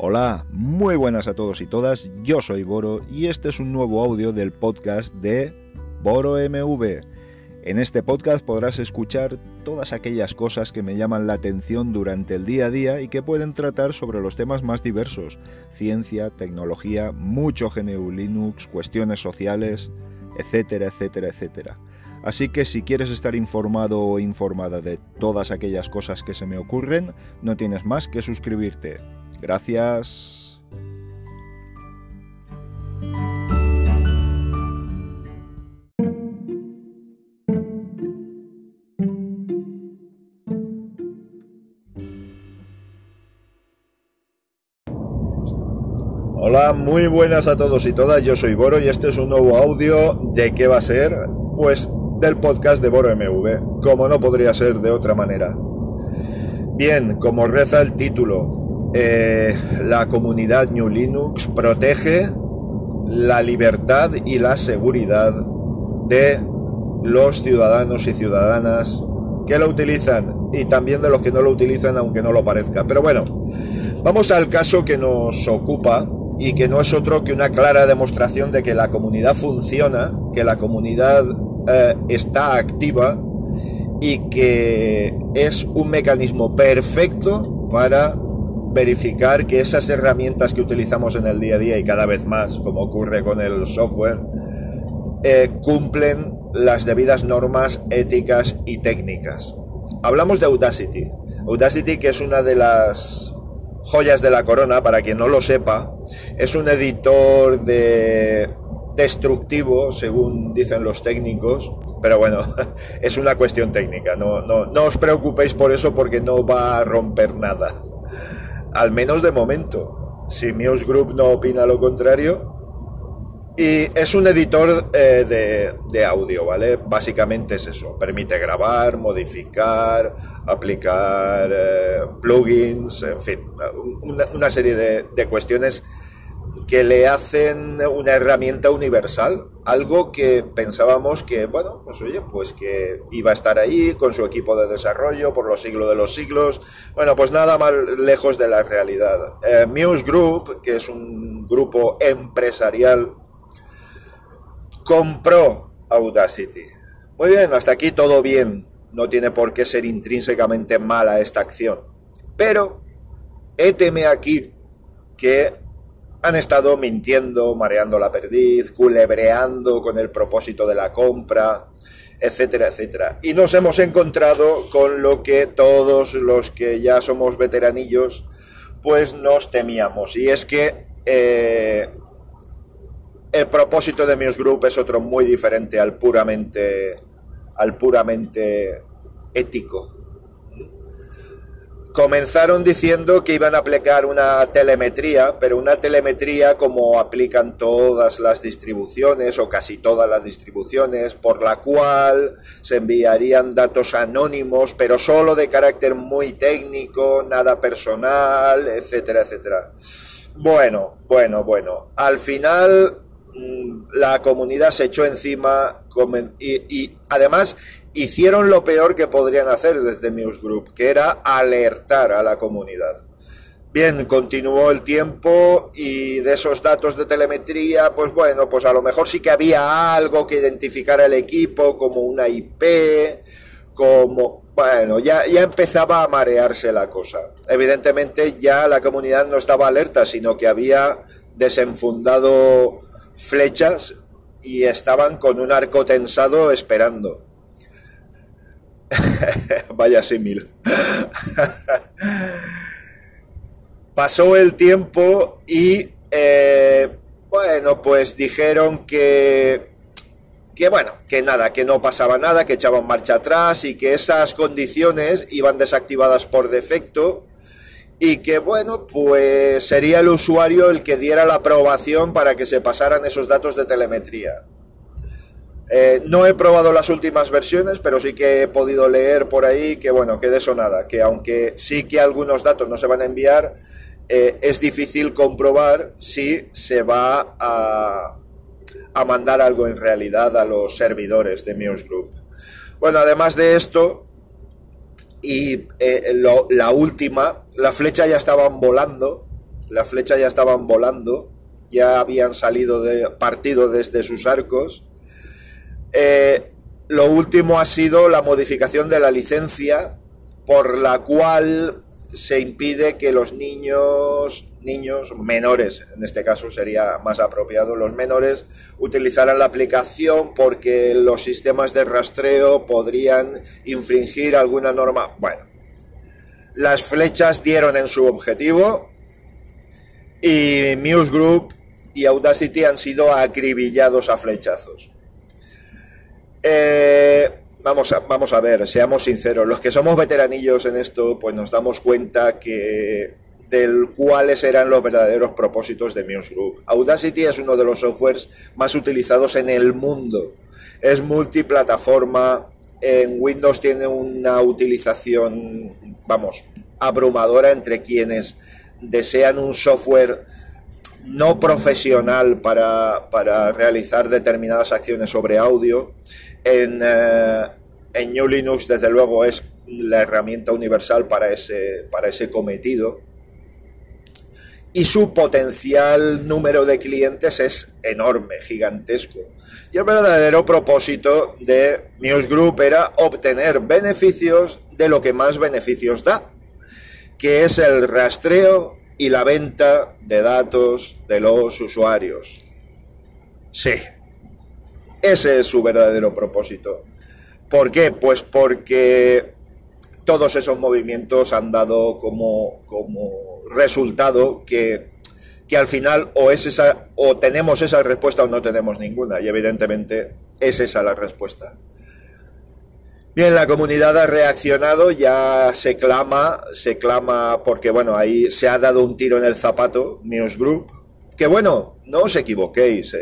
Hola, muy buenas a todos y todas, yo soy Boro y este es un nuevo audio del podcast de BoroMV. En este podcast podrás escuchar todas aquellas cosas que me llaman la atención durante el día a día y que pueden tratar sobre los temas más diversos: ciencia, tecnología, mucho GNU/Linux, cuestiones sociales, etcétera, etcétera, etcétera. Así que si quieres estar informado o informada de todas aquellas cosas que se me ocurren, no tienes más que suscribirte. Gracias. Hola, muy buenas a todos y todas, yo soy Boro y este es un nuevo audio. ¿De qué va a ser? Pues del podcast de BoroMV, como no podría ser de otra manera. Bien, como reza el título, la comunidad GNU Linux protege la libertad y la seguridad de los ciudadanos y ciudadanas que lo utilizan y también de los que no lo utilizan, aunque no lo parezca. Pero bueno, vamos al caso que nos ocupa y que no es otro que una clara demostración de que la comunidad funciona, que la comunidad está activa y que es un mecanismo perfecto para verificar que esas herramientas que utilizamos en el día a día y cada vez más, como ocurre con el software, cumplen las debidas normas éticas y técnicas. Hablamos de Audacity. Audacity, que es una de las joyas de la corona, para quien no lo sepa, es un editor de destructivo, según dicen los técnicos, pero bueno, es una cuestión técnica. No os preocupéis por eso porque no va a romper nada. Al menos de momento, si Muse Group no opina lo contrario. Y es un editor de audio, ¿vale? Básicamente es eso, permite grabar, modificar, aplicar plugins, en fin, una serie de cuestiones que le hacen una herramienta universal, algo que pensábamos que, bueno, pues oye, pues que iba a estar ahí con su equipo de desarrollo por los siglos de los siglos. Bueno, pues nada más lejos de la realidad. Muse Group, que es un grupo empresarial, compró Audacity. Muy bien, hasta aquí todo bien, no tiene por qué ser intrínsecamente mala esta acción, pero héteme aquí que han estado mintiendo, mareando la perdiz, culebreando con el propósito de la compra, etcétera, etcétera. Y nos hemos encontrado con lo que todos los que ya somos veteranillos, pues nos temíamos. Y es que el propósito de Muse Group es otro muy diferente al puramente ético. Comenzaron diciendo que iban a aplicar una telemetría, pero una telemetría como aplican todas las distribuciones o casi todas las distribuciones, por la cual se enviarían datos anónimos, pero solo de carácter muy técnico, nada personal, etcétera, etcétera. Bueno. Al final la comunidad se echó encima y además hicieron lo peor que podrían hacer desde Muse Group, que era alertar a la comunidad. Bien, continuó el tiempo y de esos datos de telemetría, pues bueno, pues a lo mejor sí que había algo que identificara el equipo, como una IP, como... Bueno, ya empezaba a marearse la cosa. Evidentemente ya la comunidad no estaba alerta, sino que había desenfundado flechas y estaban con un arco tensado esperando. Vaya símil. Pasó el tiempo y bueno, pues dijeron que no pasaba nada, que echaban marcha atrás y que esas condiciones iban desactivadas por defecto y que bueno, pues sería el usuario el que diera la aprobación para que se pasaran esos datos de telemetría. No he probado las últimas versiones, pero sí que he podido leer por ahí que bueno, que de eso nada, que aunque sí que algunos datos no se van a enviar, es difícil comprobar si se va a mandar algo en realidad a los servidores de Muse Group. Bueno, además de esto, y la última, la flecha ya estaba volando las flechas ya estaban volando, ya habían salido partido desde sus arcos. Lo último ha sido la modificación de la licencia por la cual se impide que los niños menores, en este caso sería más apropiado, los menores utilizaran la aplicación porque los sistemas de rastreo podrían infringir alguna norma. Bueno, las flechas dieron en su objetivo y Muse Group y Audacity han sido acribillados a flechazos. Vamos a ver, seamos sinceros, los que somos veteranillos en esto, pues nos damos cuenta de cuáles eran los verdaderos propósitos de Muse Group. Audacity es uno de los softwares más utilizados en el mundo, es multiplataforma, en Windows tiene una utilización, vamos, abrumadora entre quienes desean un software no profesional para realizar determinadas acciones sobre audio. En GNU/Linux, desde luego, es la herramienta universal para ese cometido. Y su potencial número de clientes es enorme, gigantesco. Y el verdadero propósito de Muse Group era obtener beneficios de lo que más beneficios da, que es el rastreo y la venta de datos de los usuarios. Sí, ese es su verdadero propósito. ¿Por qué? Pues porque todos esos movimientos han dado como resultado que al final o tenemos esa respuesta o no tenemos ninguna, y evidentemente es esa la respuesta. Bien, la comunidad ha reaccionado, ya se clama porque, bueno, ahí se ha dado un tiro en el zapato Muse Group, que, bueno, no os equivoquéis,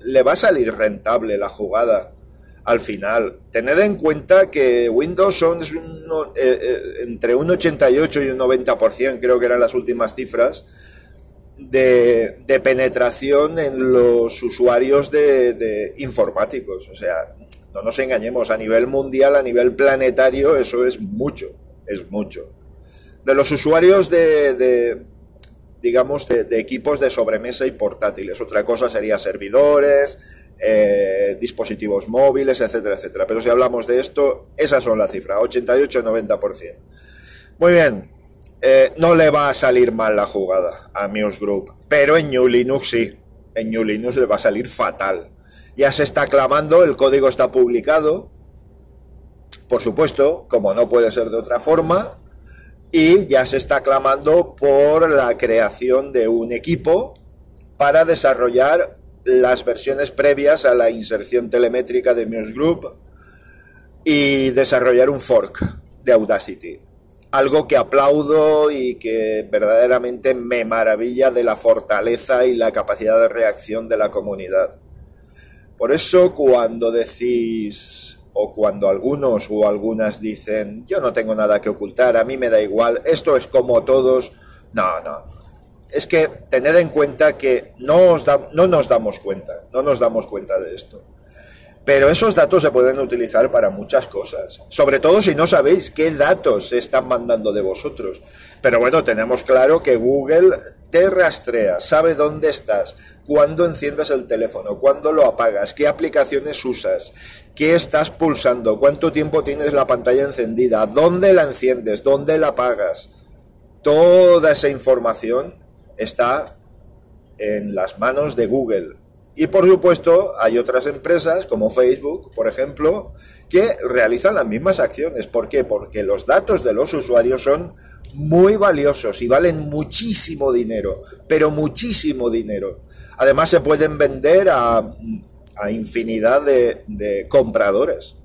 le va a salir rentable la jugada al final. Tened en cuenta que Windows es entre un 88 y un 90%, creo que eran las últimas cifras, de penetración en los usuarios de informáticos. O sea, no nos engañemos, a nivel mundial, a nivel planetario, eso es mucho, es mucho. De los usuarios de equipos de sobremesa y portátiles. Otra cosa sería servidores, dispositivos móviles, etcétera, etcétera. Pero si hablamos de esto, esas son las cifras, 88-90%. Muy bien, no le va a salir mal la jugada a Muse Group, pero en GNU/Linux sí, en GNU/Linux le va a salir fatal. Ya se está clamando, el código está publicado, por supuesto, como no puede ser de otra forma, y ya se está clamando por la creación de un equipo para desarrollar las versiones previas a la inserción telemétrica de Muse Group y desarrollar un fork de Audacity. Algo que aplaudo y que verdaderamente me maravilla de la fortaleza y la capacidad de reacción de la comunidad. Por eso cuando decís, o cuando algunos o algunas dicen, yo no tengo nada que ocultar, a mí me da igual, esto es como todos, no. Es que tened en cuenta que no nos damos cuenta de esto. Pero esos datos se pueden utilizar para muchas cosas, sobre todo si no sabéis qué datos se están mandando de vosotros. Pero bueno, tenemos claro que Google te rastrea, sabe dónde estás, cuándo enciendes el teléfono, cuándo lo apagas, qué aplicaciones usas, qué estás pulsando, cuánto tiempo tienes la pantalla encendida, dónde la enciendes, dónde la apagas. Toda esa información está en las manos de Google. Y por supuesto hay otras empresas como Facebook, por ejemplo, que realizan las mismas acciones. ¿Por qué? Porque los datos de los usuarios son muy valiosos y valen muchísimo dinero, pero muchísimo dinero. Además se pueden vender a infinidad de compradores.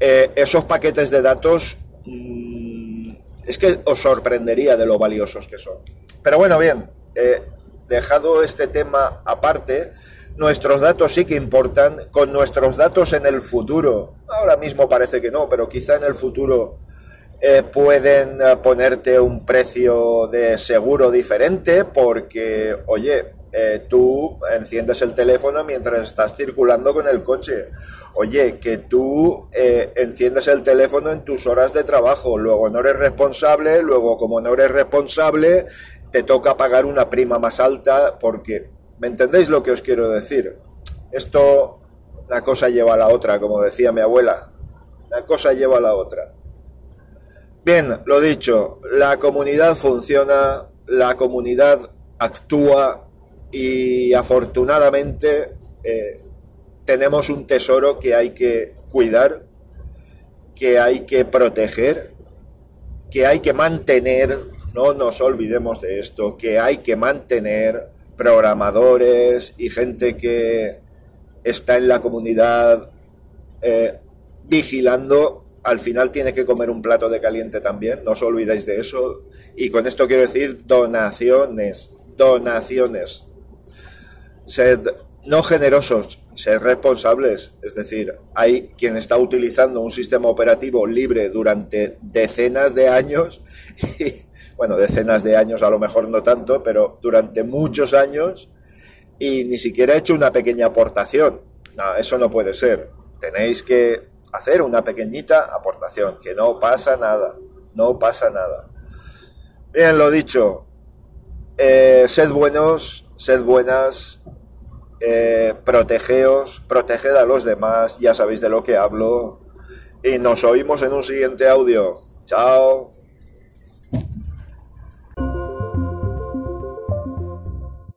Esos paquetes de datos, es que os sorprendería de lo valiosos que son. Pero bueno, bien. Dejado este tema aparte, nuestros datos sí que importan. Con nuestros datos en el futuro, ahora mismo parece que no, pero quizá en el futuro pueden ponerte un precio de seguro diferente porque, oye, tú enciendes el teléfono mientras estás circulando con el coche. Oye, que tú enciendes el teléfono en tus horas de trabajo. Luego no eres responsable, te toca pagar una prima más alta porque... ¿Me entendéis lo que os quiero decir? Esto, una cosa lleva a la otra, como decía mi abuela. Una cosa lleva a la otra. Bien, lo dicho, la comunidad funciona, la comunidad actúa y afortunadamente tenemos un tesoro que hay que cuidar, que hay que proteger, que hay que mantener, no nos olvidemos de esto, que hay que mantener programadores y gente que está en la comunidad vigilando. Al final tiene que comer un plato de caliente también, no os olvidéis de eso. Y con esto quiero decir donaciones, donaciones. Sed no generosos, sed responsables. Es decir, hay quien está utilizando un sistema operativo libre durante decenas de años. Y, bueno, decenas de años a lo mejor no tanto, pero durante muchos años. Y ni siquiera ha hecho una pequeña aportación. No, eso no puede ser. Tenéis que... hacer una pequeñita aportación, que no pasa nada, no pasa nada. Bien, lo dicho, sed buenos, sed buenas, protegeos, proteged a los demás, ya sabéis de lo que hablo, y nos oímos en un siguiente audio. Chao.